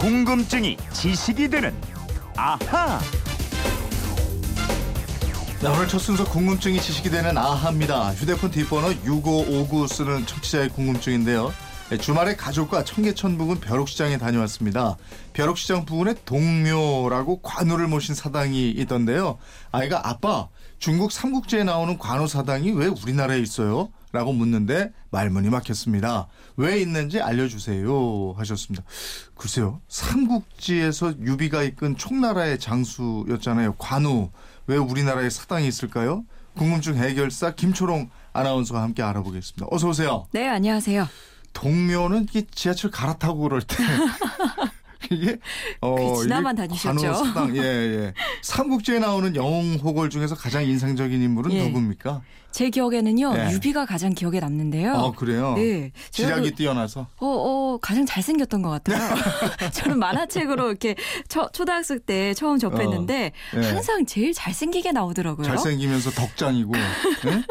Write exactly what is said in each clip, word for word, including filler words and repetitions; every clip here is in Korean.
궁금증이 지식이 되는 아하. 네, 오늘 첫 순서 궁금증이 지식이 되는 아하입니다. 휴대폰 뒷번호 육오오구 쓰는 청취자의 궁금증인데요. 주말에 가족과 청계천 부근 벼룩시장에 다녀왔습니다. 벼룩시장 부근에 동묘라고 관우를 모신 사당이 있던데요. 아이가 아빠, 중국 삼국지에 나오는 관우 사당이 왜 우리나라에 있어요? 라고 묻는데 말문이 막혔습니다. 왜 있는지 알려주세요 하셨습니다. 글쎄요, 삼국지에서 유비가 이끈 촉나라의 장수였잖아요. 관우, 왜 우리나라에 사당이 있을까요? 궁금증 해결사 김초롱 아나운서와 함께 알아보겠습니다. 어서 오세요. 네, 안녕하세요. 동묘는 지하철 갈아타고 그럴 때 이게 어, 그 지나만 다니셨죠. 관우 사당. 예, 예. 삼국지에 나오는 영웅호걸 중에서 가장 인상적인 인물은 예. 누굽니까? 제 기억에는요. 예. 유비가 가장 기억에 남는데요. 아, 그래요? 네. 지략이 그, 뛰어나서? 어, 어, 가장 잘생겼던 것 같아요. 저는 만화책으로 이렇게 처, 초등학생 때 처음 접했는데 어, 예. 항상 제일 잘생기게 나오더라고요. 잘생기면서 덕장이고. 네?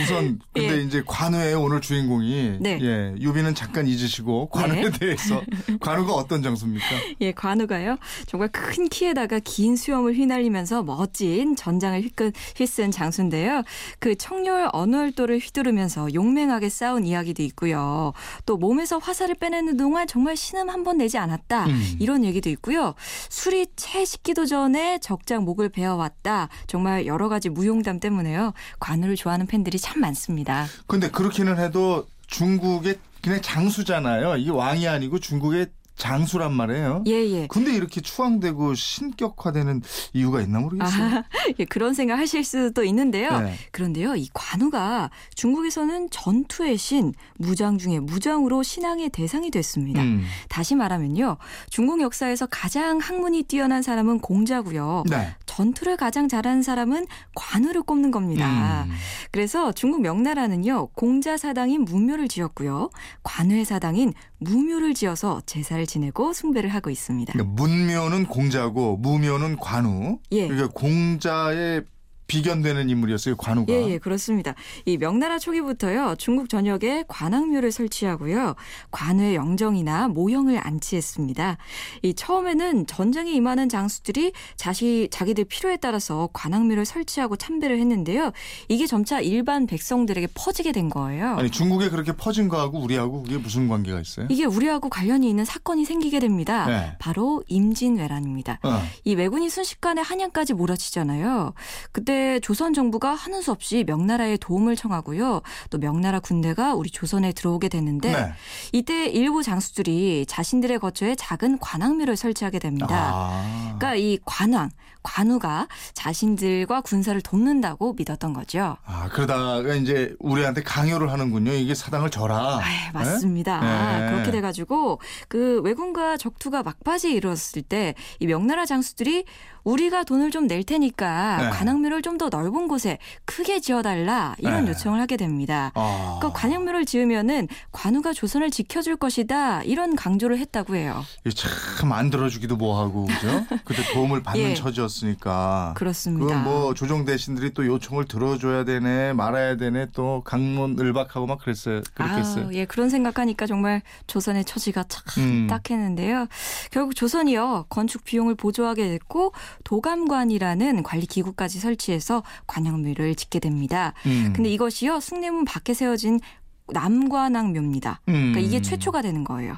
우선 근데 예. 이제 관우의 오늘 주인공이 네. 예, 유비는 잠깐 잊으시고 관우에 네. 대해서 관우가 어떤 장소입니까? 예, 관우가요. 정말 큰 키에다가 긴 수염을 휘날리면서 멋진 전장을 휘끈, 휘쓴 장수인데요. 그 청룡언월도를 휘두르면서 용맹하게 싸운 이야기도 있고요. 또 몸에서 화살을 빼내는 동안 정말 신음 한 번 내지 않았다. 음. 이런 얘기도 있고요. 술이 채 식기도 전에 적장 목을 베어왔다. 정말 여러 가지 무용담 때문에요. 관우를 좋아하는 팬들이 참 많습니다. 근데 그렇기는 해도 중국의 그냥 장수잖아요. 이게 왕이 아니고 중국의 장수란 말이에요. 예, 예. 근데 이렇게 추앙되고 신격화되는 이유가 있나 모르겠어요. 아, 예, 그런 생각 하실 수도 있는데요. 네. 그런데요, 이 관우가 중국에서는 전투의 신, 무장 중에 무장으로 신앙의 대상이 됐습니다. 음. 다시 말하면요, 중국 역사에서 가장 학문이 뛰어난 사람은 공자고요. 네. 전투를 가장 잘하는 사람은 관우를 꼽는 겁니다. 음. 그래서 중국 명나라는요, 공자 사당인 문묘를 지었고요. 관우의 사당인 무묘를 지어서 제사를 지내고 숭배를 하고 있습니다. 그러니까 문묘는 공자고 무묘는 관우. 예. 그러니까 공자의 비견되는 인물이었어요, 관우가. 예, 예, 그렇습니다. 이 명나라 초기부터요, 중국 전역에 관왕묘를 설치하고요, 관우의 영정이나 모형을 안치했습니다. 이 처음에는 전쟁에 임하는 장수들이 자시, 자기들 필요에 따라서 관왕묘를 설치하고 참배를 했는데요, 이게 점차 일반 백성들에게 퍼지게 된 거예요. 아니, 중국에 그렇게 퍼진 거하고 우리하고 그게 무슨 관계가 있어요? 이게 우리하고 관련이 있는 사건이 생기게 됩니다. 네. 바로 임진왜란입니다. 어. 이 왜군이 순식간에 한양까지 몰아치잖아요. 그때 조선 정부가 하는 수 없이 명나라에 도움을 청하고요. 또 명나라 군대가 우리 조선에 들어오게 됐는데 네. 이때 일부 장수들이 자신들의 거처에 작은 관왕묘를 설치하게 됩니다. 아. 그러니까 이 관왕, 관우가 자신들과 군사를 돕는다고 믿었던 거죠. 아, 그러다가 이제 우리한테 강요를 하는군요. 이게 사당을 져라. 아이, 맞습니다. 네? 아, 그렇게 돼가지고 그 왜군과 적투가 막바지에 이뤘을 때 이 명나라 장수들이 우리가 돈을 좀 낼 테니까 네. 관왕묘를 좀 더 넓은 곳에 크게 지어달라 이런 네. 요청을 하게 됩니다. 어. 그러니까 관왕묘를 지으면은 관우가 조선을 지켜줄 것이다 이런 강조를 했다고 해요. 참 안 들어주기도 뭐하고 그죠? 그때 도움을 받는 예. 처지였으니까. 그렇습니다. 그건 뭐 조정 대신들이 또 요청을 들어줘야 되네 말아야 되네 또 강론을박하고 막 그랬어요. 그랬겠어요. 아, 예, 그런 생각하니까 정말 조선의 처지가 참 음. 딱했는데요. 결국 조선이요 건축 비용을 보조하게 됐고. 도감관이라는 관리기구까지 설치해서 관왕묘를 짓게 됩니다. 음. 근데 이것이요, 승례문 밖에 세워진 남관왕묘입니다. 음. 그러니까 이게 최초가 되는 거예요.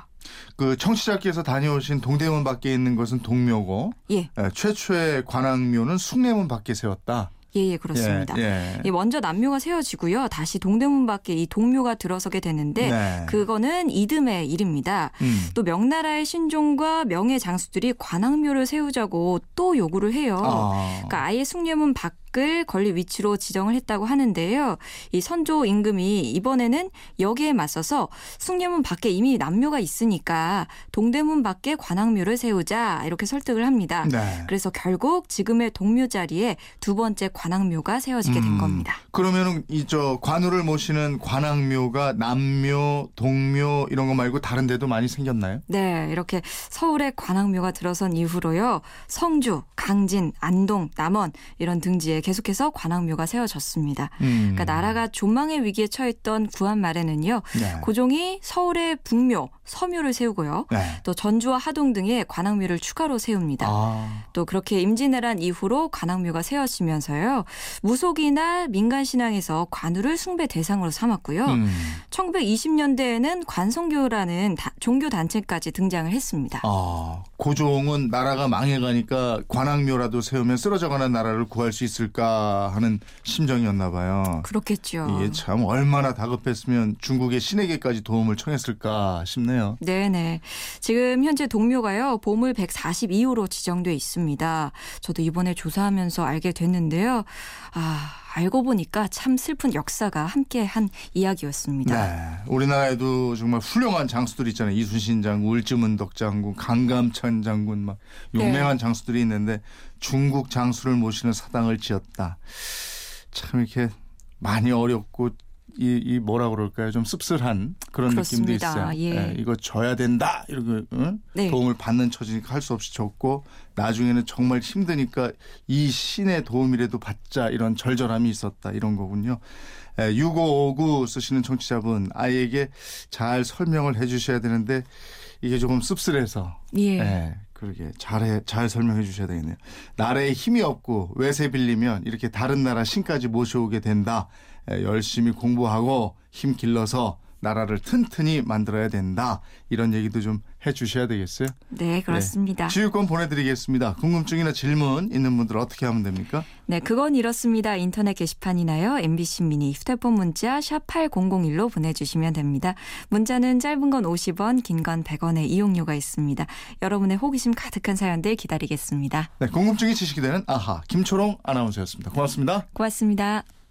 그 청취자께서 다녀오신 동대문 밖에 있는 것은 동묘고 예. 최초의 관왕묘는 승례문 밖에 세웠다. 예, 예, 그렇습니다. 예, 예. 먼저 남묘가 세워지고요. 다시 동대문 밖에 이 동묘가 들어서게 되는데 네. 그거는 이듬해 일입니다. 음. 또 명나라의 신종과 명의 장수들이 관왕묘를 세우자고 또 요구를 해요. 어. 그러니까 아예 숭례문 밖 권리 위치로 지정을 했다고 하는데요. 이 선조 임금이 이번에는 여기에 맞서서 숭례문 밖에 이미 남묘가 있으니까 동대문 밖에 관왕묘를 세우자 이렇게 설득을 합니다. 네. 그래서 결국 지금의 동묘 자리에 두 번째 관왕묘가 세워지게 음, 된 겁니다. 그러면은 이 저 관우를 모시는 관왕묘가 남묘, 동묘 이런 거 말고 다른 데도 많이 생겼나요? 네, 이렇게 서울에 관왕묘가 들어선 이후로요, 성주, 강진, 안동, 남원 이런 등지에 계속해서 관왕묘가 세워졌습니다. 음. 그러니까 나라가 존망의 위기에 처했던 구한말에는요. 네. 고종이 서울의 북묘, 서묘를 세우고요. 네. 또 전주와 하동 등의 관왕묘를 추가로 세웁니다. 아. 또 그렇게 임진왜란 이후로 관왕묘가 세워지면서요. 무속이나 민간신앙에서 관우를 숭배 대상으로 삼았고요. 음. 천구백이십 년대에는 관성교라는 다, 종교단체까지 등장을 했습니다. 아, 고종은 나라가 망해가니까 관왕묘라도 세우면 쓰러져가는 나라를 구할 수 있을까 하는 심정이었나 봐요. 그렇겠죠. 예, 참 얼마나 다급했으면 중국의 신에게까지 도움을 청했을까 싶네요. 네네. 지금 현재 동묘가요. 보물 백사십이 호로 지정돼 있습니다. 저도 이번에 조사하면서 알게 됐는데요. 아... 알고 보니까 참 슬픈 역사가 함께한 이야기였습니다. 네, 우리나라에도 정말 훌륭한 장수들이 있잖아요. 이순신 장군, 을지문덕 장군, 강감찬 장군 막 유명한 네. 장수들이 있는데 중국 장수를 모시는 사당을 지었다. 참 이렇게 많이 어렵고 이, 이 뭐라 그럴까요? 좀 씁쓸한 그런 그렇습니다. 느낌도 있어요. 예. 네, 이거 져야 된다. 이렇게 응? 네. 도움을 받는 처지니까 할 수 없이 졌고 나중에는 정말 힘드니까 이 신의 도움이라도 받자 이런 절절함이 있었다. 이런 거군요. 네, 육오오구 쓰시는 청취자분 아이에게 잘 설명을 해 주셔야 되는데 이게 조금 씁쓸해서 예. 네, 그러게 잘해, 잘 설명해 주셔야 되겠네요. 나라에 힘이 없고 외세 빌리면 이렇게 다른 나라 신까지 모셔오게 된다. 열심히 공부하고 힘 길러서 나라를 튼튼히 만들어야 된다. 이런 얘기도 좀 해주셔야 되겠어요? 네, 그렇습니다. 네. 지휘권 보내드리겠습니다. 궁금증이나 질문 있는 분들 어떻게 하면 됩니까? 네, 그건 이렇습니다. 인터넷 게시판이나요. 엠비씨 미니 휴대폰 문자 샵 팔공공일로 보내주시면 됩니다. 문자는 짧은 건 오십 원, 긴 건 백 원의 이용료가 있습니다. 여러분의 호기심 가득한 사연들 기다리겠습니다. 네, 궁금증이 지식이 되는 아하 김초롱 아나운서였습니다. 고맙습니다. 고맙습니다.